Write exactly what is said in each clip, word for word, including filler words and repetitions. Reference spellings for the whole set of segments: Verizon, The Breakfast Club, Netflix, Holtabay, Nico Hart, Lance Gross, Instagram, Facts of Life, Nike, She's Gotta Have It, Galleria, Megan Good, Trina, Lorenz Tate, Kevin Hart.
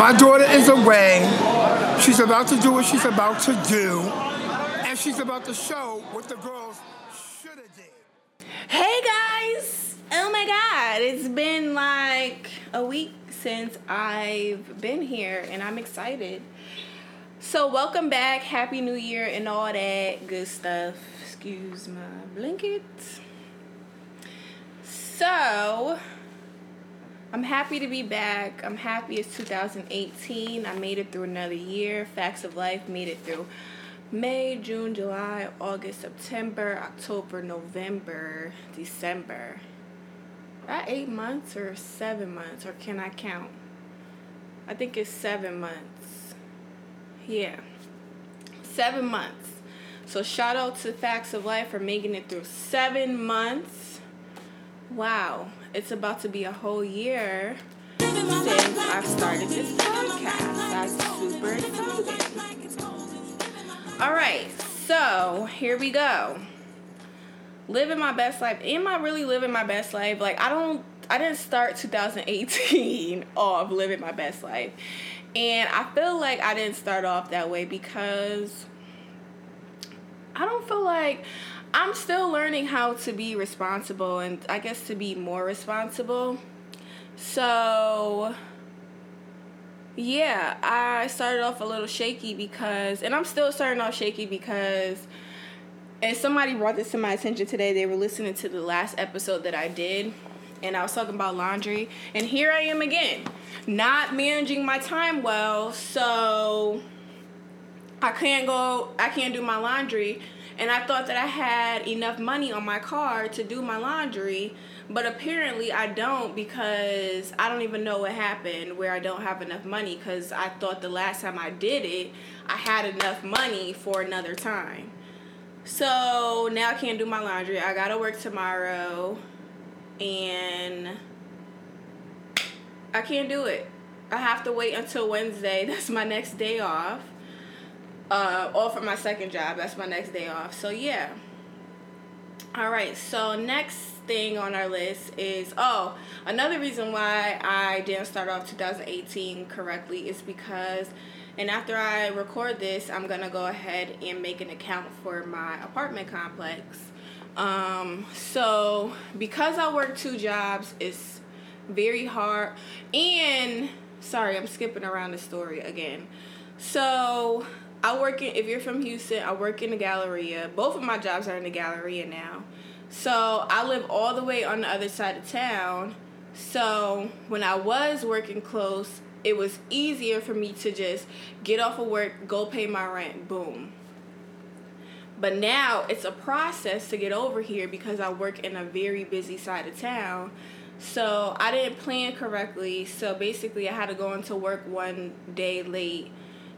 My daughter is away. She's about to do what she's about to do. And she's about to show what the girls should have did. Hey guys! Oh my God. It's been like a week since I've been here and I'm excited. So welcome back. Happy New Year and all that good stuff. Excuse my blanket. So, I'm happy to be back. I'm happy it's two thousand eighteen. I made it through another year. Facts of Life made it through May, June, July, August, September, October, November, December. That eight months or seven months, or can I count? I think it's seven months. Yeah, seven months. So shout out to Facts of Life for making it through seven months. Wow, it's about to be a whole year since I've started this podcast. That's super exciting. All right, so here we go. Living my best life. Am I really living my best life? Like I don't, I didn't start two thousand eighteen off living my best life, and I feel like I didn't start off that way because I don't feel like I'm still learning how to be responsible and I guess to be more responsible. So, yeah, I started off a little shaky because, and I'm still starting off shaky because, and somebody brought this to my attention today. They were listening to the last episode that I did and I was talking about laundry. And here I am again, not managing my time well. So I can't go, I can't do my laundry, and I thought that I had enough money on my card to do my laundry, but apparently I don't because I don't even know what happened where I don't have enough money because I thought the last time I did it, I had enough money for another time. So now I can't do my laundry. I gotta work tomorrow, and I can't do it. I have to wait until Wednesday. That's my next day off. Uh, all for my second job. That's my next day off. So, yeah. All right. So, next thing on our list is, oh, another reason why I didn't start off two thousand eighteen correctly is because, and after I record this, I'm going to go ahead and make an account for my apartment complex. Um, so, because I work two jobs, it's very hard. And, sorry, I'm skipping around the story again. So, I work in, if you're from Houston, I work in the Galleria. Both of my jobs are in the Galleria now. So I live all the way on the other side of town. So when I was working close, it was easier for me to just get off of work, go pay my rent, boom. But now it's a process to get over here because I work in a very busy side of town. So I didn't plan correctly. So basically I had to go into work one day late.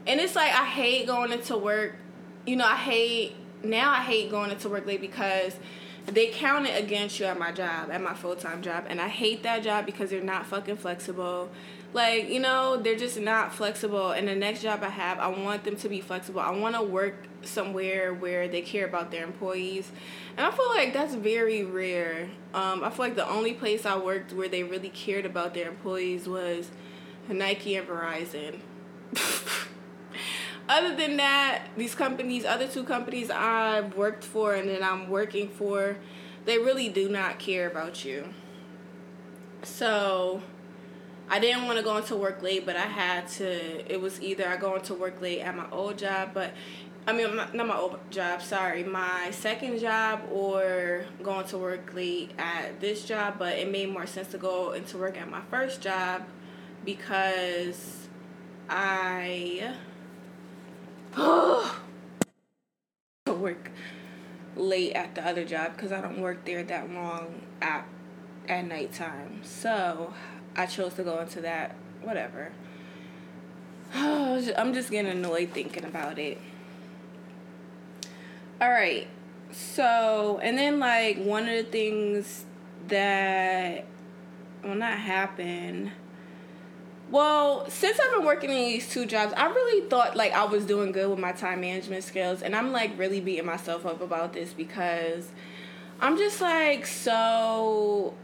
And it's like, I hate going into work, you know, I hate, now I hate going into work late because they count it against you at my job, at my full-time job, and I hate that job because they're not fucking flexible. Like, you know, they're just not flexible, and the next job I have, I want them to be flexible. I want to work somewhere where they care about their employees, and I feel like that's very rare. Um, I feel like the only place I worked where they really cared about their employees was Nike and Verizon. Other than that, these companies, other two companies I've worked for and that I'm working for, they really do not care about you. So, I didn't want to go into work late, but I had to. It was either I go into work late at my old job, but, I mean, not my old job, sorry, my second job, or going to work late at this job, but it made more sense to go into work at my first job because I... to work late at the other job because I don't work there that long at at nighttime. So I chose to go into that. Whatever. I'm just getting annoyed thinking about it. All right. So and then like one of the things that will not happen. Well, since I've been working in these two jobs, I really thought, like, I was doing good with my time management skills. And I'm, like, really beating myself up about this because I'm just, like, so,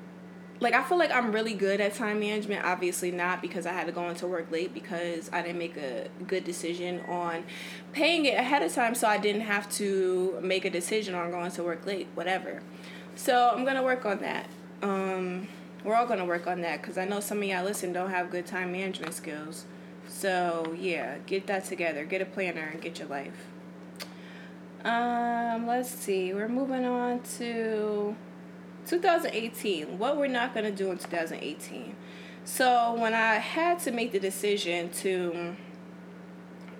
like, I feel like I'm really good at time management. Obviously not, because I had to go into work late because I didn't make a good decision on paying it ahead of time, so I didn't have to make a decision on going to work late, whatever. So I'm going to work on that. Um, we're all going to work on that, because I know some of y'all listen don't have good time management skills. So, yeah, get that together. Get a planner and get your life. Um, let's see. We're moving on to twenty eighteen, what we're not going to do in twenty eighteen. So when I had to make the decision to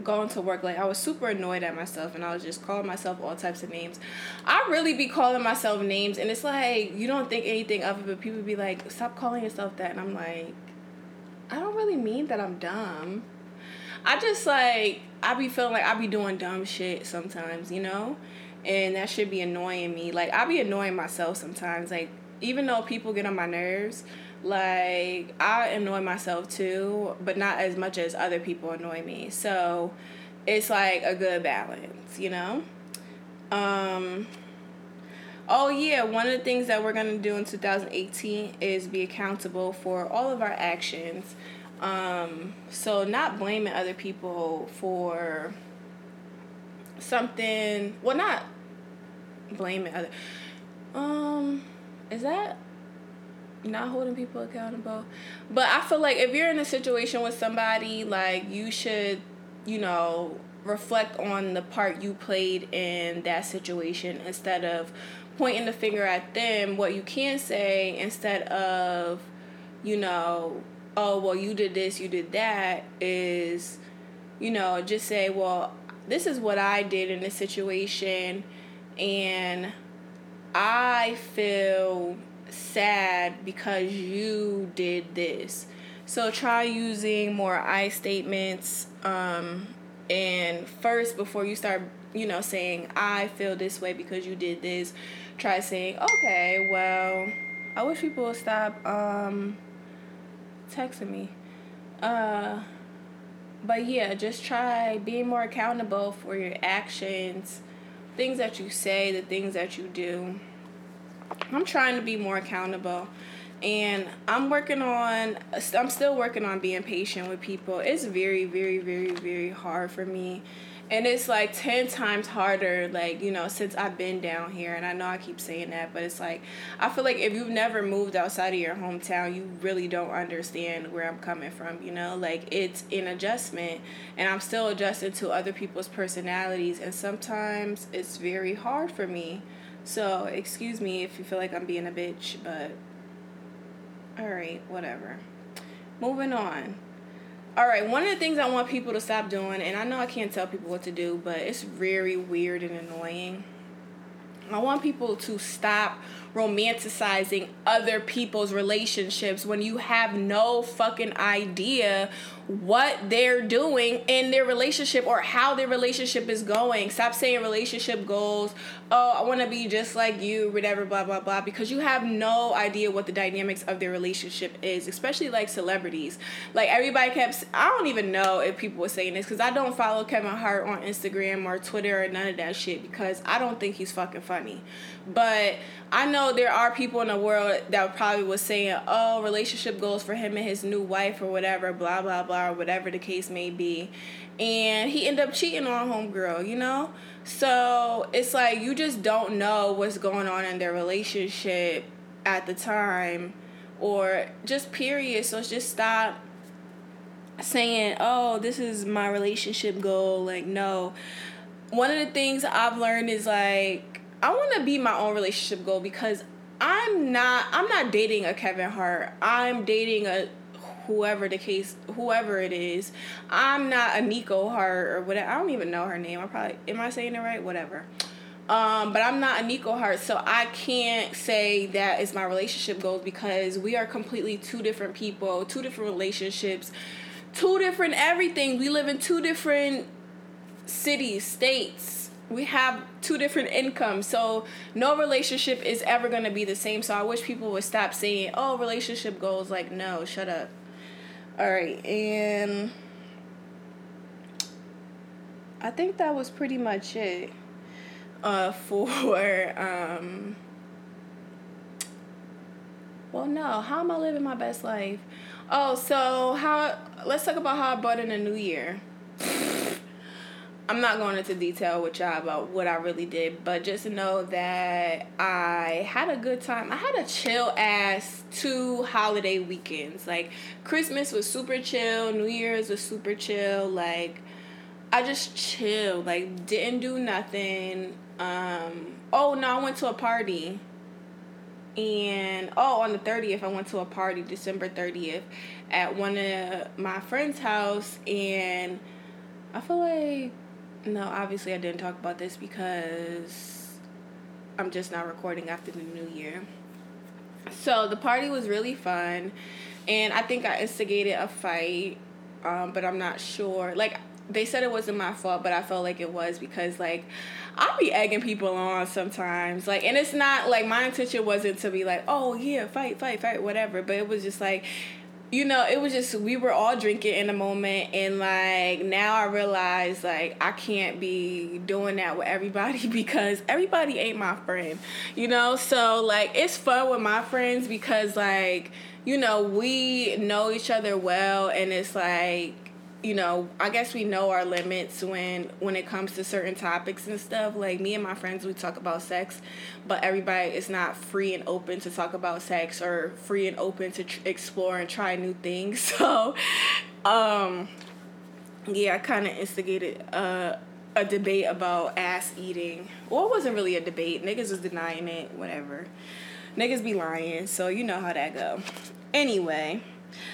go into work, like, I was super annoyed at myself, and I was just calling myself all types of names. I really be calling myself names, and it's like, you don't think anything of it, but people be like, stop calling yourself that. And I'm like, I don't really mean that I'm dumb. I just, like, I be feeling like I be doing dumb shit sometimes, you know? And that should be annoying me. Like, I be annoying myself sometimes. Like, even though people get on my nerves, like, I annoy myself too, but not as much as other people annoy me. So it's like a good balance, you know? Um, oh, yeah. One of the things that we're going to do in twenty eighteen is be accountable for all of our actions. Um, so not blaming other people for something, well, not blaming other, um, is that not holding people accountable? But I feel like if you're in a situation with somebody, like, you should, you know, reflect on the part you played in that situation instead of pointing the finger at them. What you can say instead of, you know, oh, well, you did this, you did that, is, you know, just say, well, this is what I did in this situation, and I feel sad because you did this. So try using more I statements, um, and first, before you start, you know, saying, I feel this way because you did this, try saying, okay, well, I wish people would stop um, texting me. Uh... But yeah, just try being more accountable for your actions, things that you say, the things that you do. I'm trying to be more accountable, and I'm working on, I'm still working on being patient with people. It's very, very, very, very hard for me. And it's like ten times harder, like, you know, since I've been down here. And I know I keep saying that, but it's like, I feel like if you've never moved outside of your hometown, you really don't understand where I'm coming from, you know? Like, it's an adjustment, and I'm still adjusting to other people's personalities. And sometimes it's very hard for me. So, excuse me if you feel like I'm being a bitch, but all right, whatever. Moving on. All right, one of the things I want people to stop doing, and I know I can't tell people what to do, but it's very weird and annoying. I want people to stop romanticizing other people's relationships when you have no fucking idea what they're doing in their relationship or how their relationship is going. Stop saying relationship goals. Oh, I want to be just like you, whatever, blah, blah, blah, because you have no idea what the dynamics of their relationship is, especially like celebrities. Like, everybody kept, I don't even know if people were saying this, because I don't follow Kevin Hart on Instagram or Twitter or none of that shit, because I don't think he's fucking funny. But I know there are people in the world that probably was saying, oh, relationship goals for him and his new wife or whatever, blah, blah, blah, or whatever the case may be. And he ended up cheating on homegirl, you know? So it's like, you just don't know what's going on in their relationship at the time, or just period. So it's just stop saying, oh, this is my relationship goal. Like, no. One of the things I've learned is, like, I want to be my own relationship goal, because I'm not I'm not dating a Kevin Hart. I'm dating a whoever the case, whoever it is. I'm not a Nico Hart or whatever. I don't even know her name. I probably, am I saying it right? Whatever. Um, but I'm not a Nico Hart, so I can't say that is my relationship goal, because we are completely two different people, two different relationships, two different everything. We live in two different cities, states. We have two different incomes, so no relationship is ever going to be the same. So I wish people would stop saying, oh, relationship goals. Like, no, shut up. All right, and I think that was pretty much it uh, for um, well, no, how am I living my best life? Oh, so how, let's talk about how I brought in a new year. I'm not going into detail with y'all about what I really did, but just know that I had a good time. I had a chill ass two holiday weekends. Like, Christmas was super chill. New Year's was super chill. Like, I just chilled. Like, didn't do nothing. Um, oh, no, I went to a party. And, oh, on the thirtieth, I went to a party, December thirtieth, at one of my friend's house. And I feel like... No, obviously I didn't talk about this because I'm just not recording after the new year. So the party was really fun, and I think I instigated a fight, um, but I'm not sure. Like, they said it wasn't my fault, but I felt like it was because, like, I'll be egging people on sometimes. Like, and it's not, like, my intention wasn't to be like, oh, yeah, fight, fight, fight, whatever. But it was just like... You know, it was just, we were all drinking in the moment, and, like, now I realize, like, I can't be doing that with everybody because everybody ain't my friend, you know? So, like, it's fun with my friends because, like, you know, we know each other well, and it's, like, you know, I guess we know our limits when when it comes to certain topics and stuff. Like, me and my friends, we talk about sex, but everybody is not free and open to talk about sex or free and open to tr- explore and try new things. So, um, yeah, I kind of instigated uh, a debate about ass eating. Well, it wasn't really a debate. Niggas was denying it, whatever. Niggas be lying, so you know how that go. Anyway...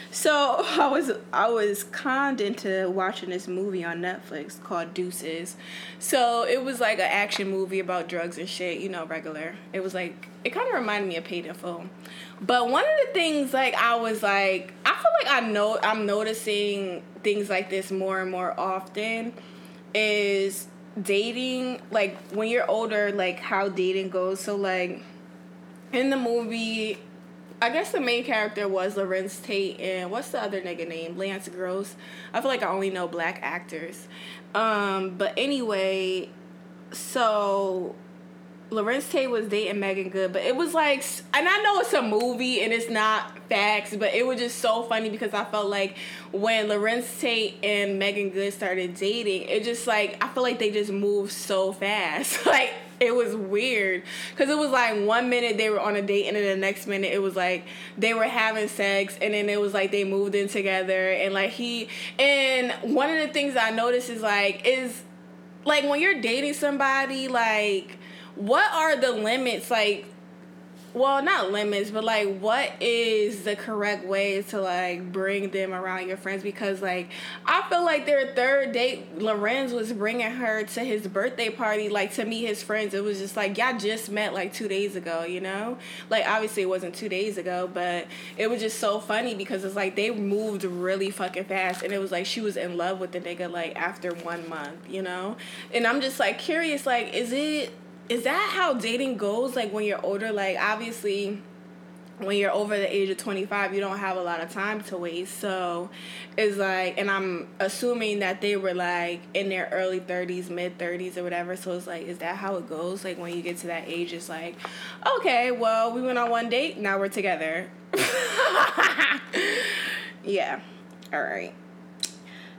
So I was I was conned into watching this movie on Netflix called Deuces. So it was like an action movie about drugs and shit, you know, regular. It was like, it kind of reminded me of Paid in Full. But one of the things, like, I was like, I feel like I know I'm noticing things like this more and more often is dating, like, when you're older, like, how dating goes. So, like, in the movie, I guess the main character was Lorenz Tate and what's the other nigga name? Lance Gross. I feel like I only know black actors. Um, but anyway, so Lorenz Tate was dating Megan Good, but it was like, and I know it's a movie and it's not facts, but it was just so funny because I felt like when Lorenz Tate and Megan Good started dating, it just like, I feel like they just moved so fast. Like, it was weird because it was like one minute they were on a date and then the next minute it was like they were having sex and then it was like they moved in together and like he and one of the things I noticed is like is like when you're dating somebody, like, what are the limits? Like, well, not limits, but like what is the correct way to like bring them around your friends? Because like I feel like their third date, Lorenz was bringing her to his birthday party, like to meet his friends. It was just like, y'all just met like two days ago, you know? Like, obviously it wasn't two days ago, but it was just so funny because it's like they moved really fucking fast and it was like she was in love with the nigga like after one month, you know? And I'm just like curious, like, is it Is that how dating goes, like, when you're older? Like, obviously, when you're over the age of twenty-five, you don't have a lot of time to waste. So, it's like, and I'm assuming that they were, like, in their early thirties, mid-thirties or whatever. So, it's like, is that how it goes? Like, when you get to that age, it's like, okay, well, we went on one date, now we're together. Yeah. All right.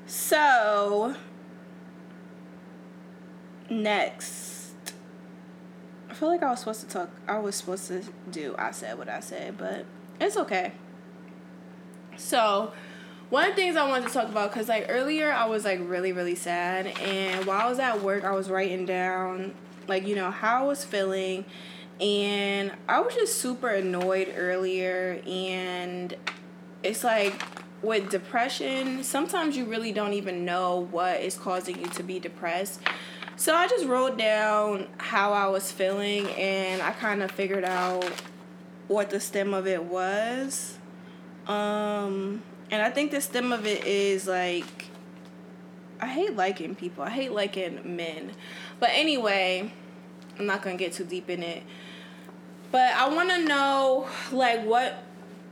So, next. I feel like I was supposed to talk, I was supposed to do, I said what I said, but it's okay. So, one of the things I wanted to talk about, because, like, earlier I was, like, really, really sad, and while I was at work, I was writing down, like, you know, how I was feeling, and I was just super annoyed earlier, and it's, like, with depression, sometimes you really don't even know what is causing you to be depressed. So I just wrote down how I was feeling, and I kind of figured out what the stem of it was. Um, and I think the stem of it is, like, I hate liking people. I hate liking men. But anyway, I'm not going to get too deep in it. But I want to know, like, what...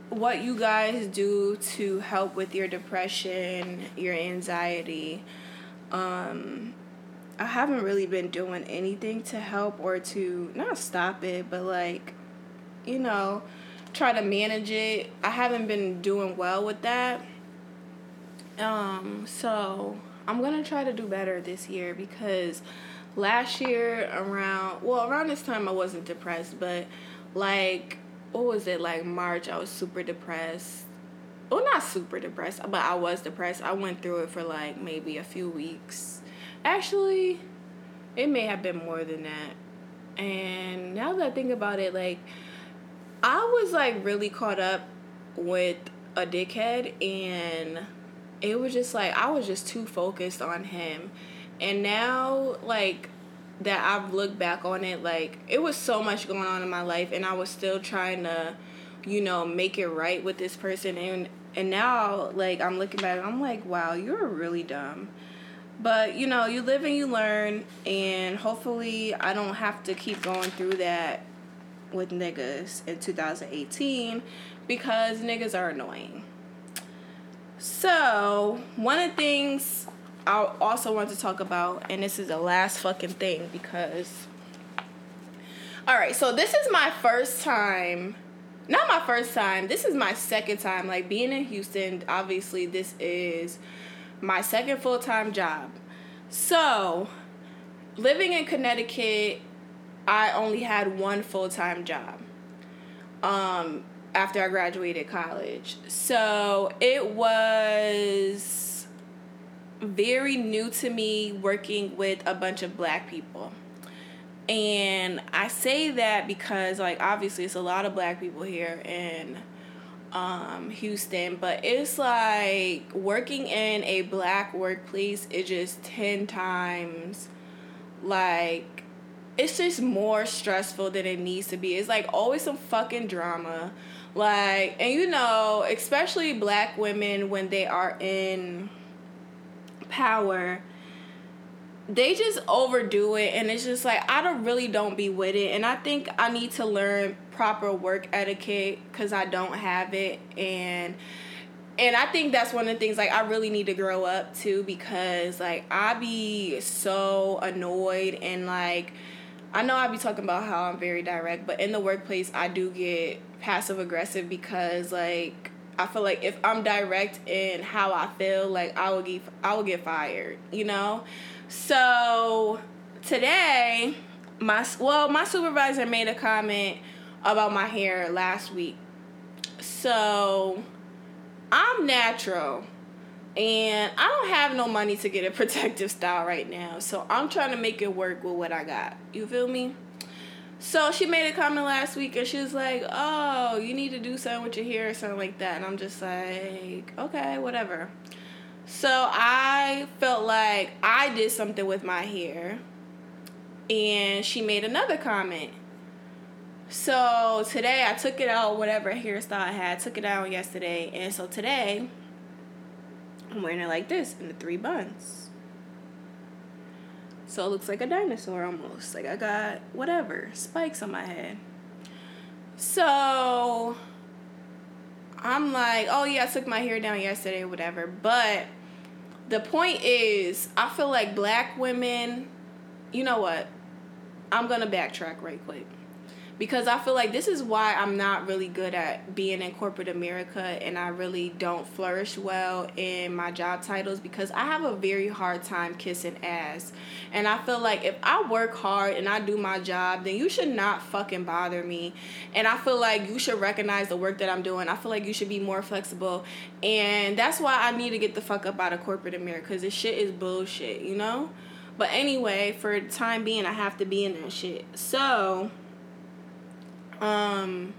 what you guys do to help with your depression, your anxiety. Um... I haven't really been doing anything to help or to not stop it, but like, you know, try to manage it. I haven't been doing well with that. Um, so I'm gonna try to do better this year, because last year around, well, around this time I wasn't depressed, but like, what was it, like March, I was super depressed. Well, not super depressed, but I was depressed. I went through it for like maybe a few weeks. Actually, it may have been more than that. And now that I think about it, like, I was like really caught up with a dickhead, and it was just like, I was just too focused on him. And now, like, that I've looked back on it, like, it was so much going on in my life, and I was still trying to, you know, make it right with this person. And and now, like, I'm looking back, I'm like, wow, you're really dumb. But, you know, you live and you learn, and hopefully I don't have to keep going through that with niggas in two thousand eighteen, because niggas are annoying. So, one of the things I also want to talk about, and this is the last fucking thing, because, all right, so this is my first time, not my first time, this is my second time, like, being in Houston, obviously, this is my second full-time job. So, living in Connecticut, I only had one full-time job, um, after I graduated college. So, it was very new to me working with a bunch of Black people. And I say that because, like, obviously it's a lot of Black people here in um Houston, but it's like working in a Black workplace is just ten times, like, it's just more stressful than it needs to be. It's like always some fucking drama, like, and you know, especially Black women when they are in power, they just overdo it, and it's just like, I don't really don't be with it. And I think I need to learn proper work etiquette, because I don't have it. And and I think that's one of the things, like, I really need to grow up too, because, like, I be so annoyed, and, like, I know I be talking about how I'm very direct, but in the workplace I do get passive aggressive, because, like, I feel like if I'm direct in how I feel, like, I will get, I will get fired, you know? So, today, my, well, my supervisor made a comment about my hair last week. So, I'm natural, and I don't have no money to get a protective style right now, so I'm trying to make it work with what I got. You feel me? So she made a comment last week, and she was like, oh, you need to do something with your hair or something like that. And I'm just like, okay, whatever. So I felt like I did something with my hair, and she made another comment. So today I took it out, whatever hairstyle I had, took it out yesterday. And so today I'm wearing it like this in the three buns. So it looks like a dinosaur almost. Like, I got whatever spikes on my head. So I'm like, oh yeah, I took my hair down yesterday, whatever. But the point is, I feel like Black women, you know what? I'm gonna backtrack right quick, because I feel like this is why I'm not really good at being in corporate America, and I really don't flourish well in my job titles, because I have a very hard time kissing ass. And I feel like if I work hard and I do my job, then you should not fucking bother me. And I feel like you should recognize the work that I'm doing. I feel like you should be more flexible. And that's why I need to get the fuck up out of corporate America, because this shit is bullshit, you know? But anyway, for the time being, I have to be in that shit. So Um,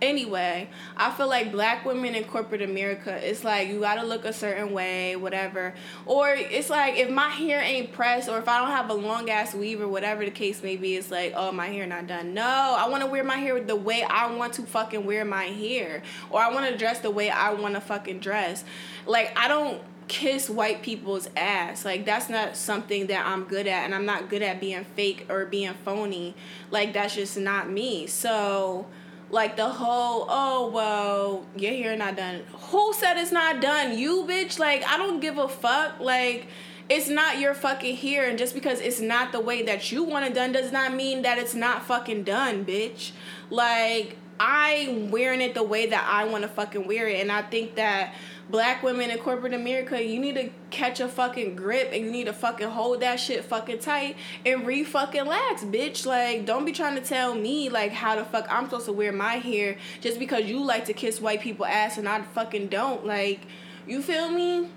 anyway, I feel like Black women in corporate America, it's like, you gotta look a certain way, whatever. Or it's like, if my hair ain't pressed, or if I don't have a long ass weave, or whatever the case may be, it's like, oh, my hair not done. No, I wanna wear my hair the way I want to fucking wear my hair, or I wanna dress the way I wanna fucking dress. Like, I don't kiss white people's ass. Like, that's not something that I'm good at, and I'm not good at being fake or being phony. Like, that's just not me. So, like, the whole, oh, well, your hair not done. Who said it's not done? You, bitch? Like, I don't give a fuck. Like, it's not your fucking hair, and just because it's not the way that you want it done does not mean that it's not fucking done, bitch. Like, I'm wearing it the way that I want to fucking wear it. And I think that black women in corporate America, you need to catch a fucking grip and you need to fucking hold that shit fucking tight and re-fucking-lax, bitch. Like, don't be trying to tell me, like, how the fuck I'm supposed to wear my hair just because you like to kiss white people's ass and I fucking don't. Like, you feel me?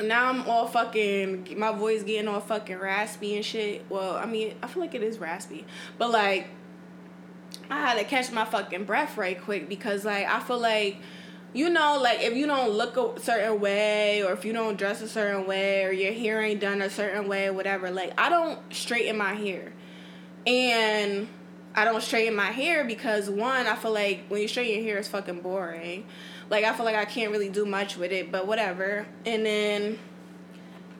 Now I'm all fucking, my voice getting all fucking raspy and shit. Well, I mean, I feel like it is raspy. But, like, I had to catch my fucking breath right quick because, like, I feel like, you know, like, if you don't look a certain way or if you don't dress a certain way or your hair ain't done a certain way or whatever, like, I don't straighten my hair. And I don't straighten my hair because, one, I feel like when you straighten your hair, it's fucking boring. Like, I feel like I can't really do much with it, but whatever. And then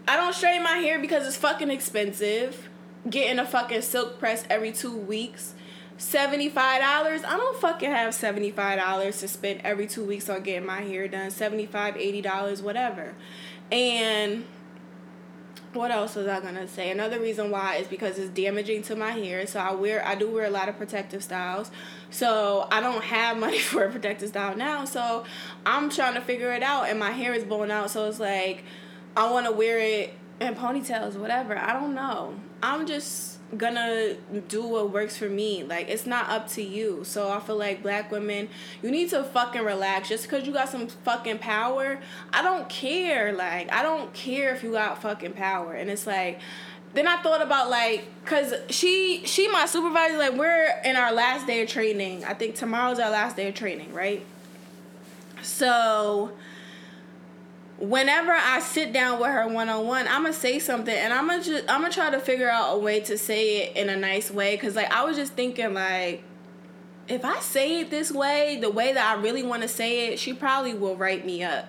I don't straighten my hair because it's fucking expensive. Getting a fucking silk press every two weeks. seventy-five dollars. I don't fucking have seventy-five dollars to spend every two weeks on getting my hair done. seventy-five dollars, eighty dollars, whatever. And what else was I gonna say? Another reason why is because it's damaging to my hair. So I wear, I do wear a lot of protective styles. So I don't have money for a protective style now. So I'm trying to figure it out, and my hair is blowing out. So it's like I want to wear it in ponytails, whatever. I don't know. I'm just gonna do what works for me. Like, it's not up to you. So I feel like black women, you need to fucking relax. Just because you got some fucking power, I don't care. Like, I don't care if you got fucking power. And it's like, then I thought about, like, because she she my supervisor, like, we're in our last day of training. I think tomorrow's our last day of training, right? So whenever I sit down with her one-on-one, I'm going to say something, and I'm going to I'm gonna try to figure out a way to say it in a nice way, because, like, I was just thinking, like, if I say it this way, the way that I really want to say it, she probably will write me up,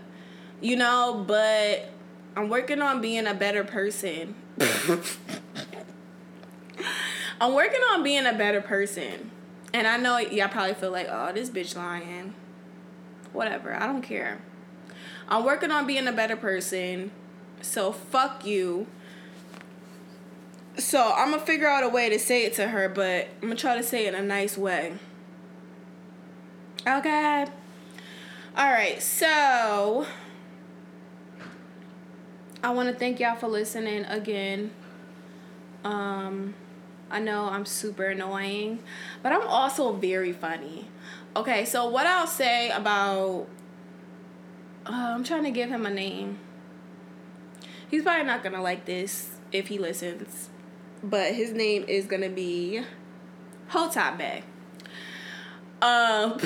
you know, but I'm working on being a better person. I'm working on being a better person, and I know y'all probably feel like, oh, this bitch lying. Whatever, I don't care. I'm working on being a better person, so fuck you. So I'm gonna figure out a way to say it to her, but I'm gonna try to say it in a nice way. Okay. All right, so I want to thank y'all for listening again. Um, I know I'm super annoying, but I'm also very funny. Okay, so what I'll say about... Uh, I'm trying to give him a name. He's probably not going to like this if he listens. But his name is going to be Holtabay. Um,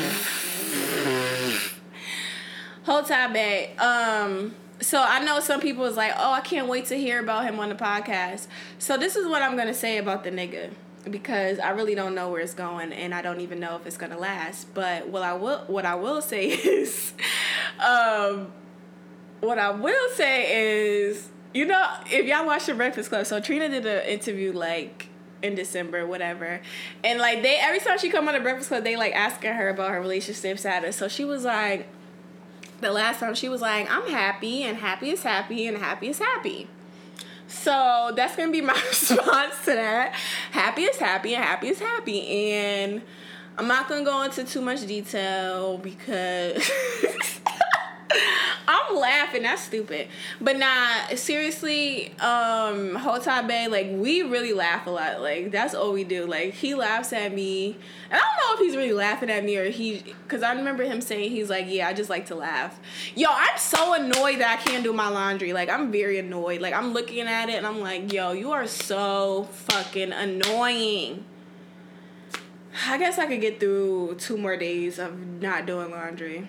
Holtabay. Um, so I know some people is like, oh, I can't wait to hear about him on the podcast. So this is what I'm going to say about the nigga, because I really don't know where it's going, and I don't even know if it's going to last. But what I will, what I will say is... Um, what I will say is, you know, if y'all watch The Breakfast Club, so Trina did an interview, like, in December, whatever, and, like, they, every time she come on The Breakfast Club, they, like, asking her about her relationship status, so she was like, the last time, she was like, I'm happy, and happy is happy, and happy is happy. So that's gonna be my response to that. Happy is happy, and happy is happy, and I'm not gonna go into too much detail, because... I'm laughing. That's stupid. But nah, seriously, um, Holtabay, like, we really laugh a lot. Like, that's all we do. Like, he laughs at me. And I don't know if he's really laughing at me or he... Because I remember him saying, he's like, yeah, I just like to laugh. Yo, I'm so annoyed that I can't do my laundry. Like, I'm very annoyed. Like, I'm looking at it and I'm like, yo, you are so fucking annoying. I guess I could get through two more days of not doing laundry.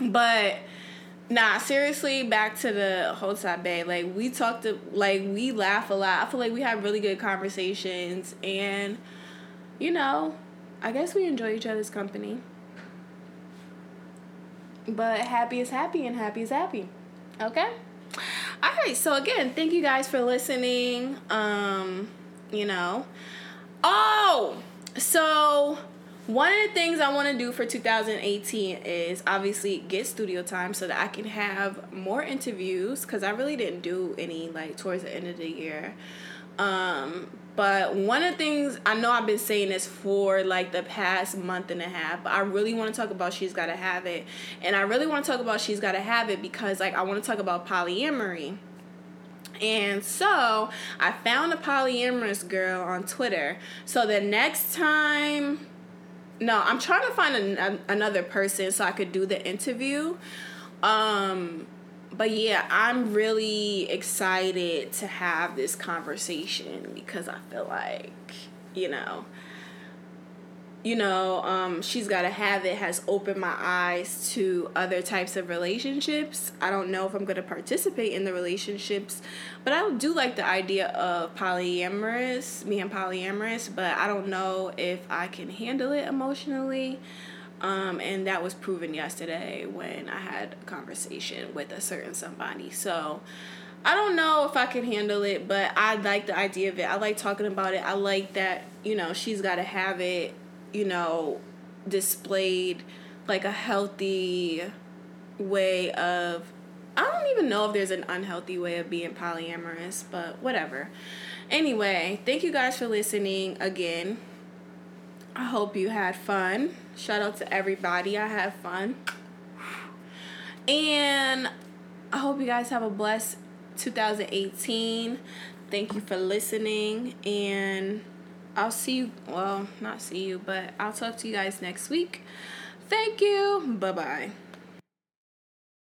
But nah, seriously, back to the Holtabay. Like, we talked to, like, we laugh a lot. I feel like we have really good conversations, and you know, I guess we enjoy each other's company. But happy is happy, and happy is happy. Okay? All right, so again, thank you guys for listening. Um, you know. Oh, so one of the things I want to do for two thousand eighteen is obviously get studio time so that I can have more interviews, because I really didn't do any, like, towards the end of the year. Um, But one of the things, I know I've been saying this for like the past month and a half, but I really want to talk about She's Gotta Have It. And I really want to talk about She's Gotta Have It because like I want to talk about polyamory. And so I found a polyamorous girl on Twitter. So the next time, no, I'm trying to find an, a, another person so I could do the interview. Um... But yeah, I'm really excited to have this conversation because I feel like, you know, you know, um, She's Gotta Have It has opened my eyes to other types of relationships. I don't know if I'm going to participate in the relationships, but I do like the idea of polyamorous, me and polyamorous, but I don't know if I can handle it emotionally. Um, and that was proven yesterday when I had a conversation with a certain somebody. So I don't know if I can handle it, but I like the idea of it. I like talking about it. I like that, you know, She's Gotta Have It, you know, displayed like a healthy way of, I don't even know if there's an unhealthy way of being polyamorous, but whatever. Anyway, thank you guys for listening again. I hope you had fun. Shout out to everybody. I had fun. And I hope you guys have a blessed two thousand eighteen. Thank you for listening. And I'll see you. Well, not see you, but I'll talk to you guys next week. Thank you. Bye-bye.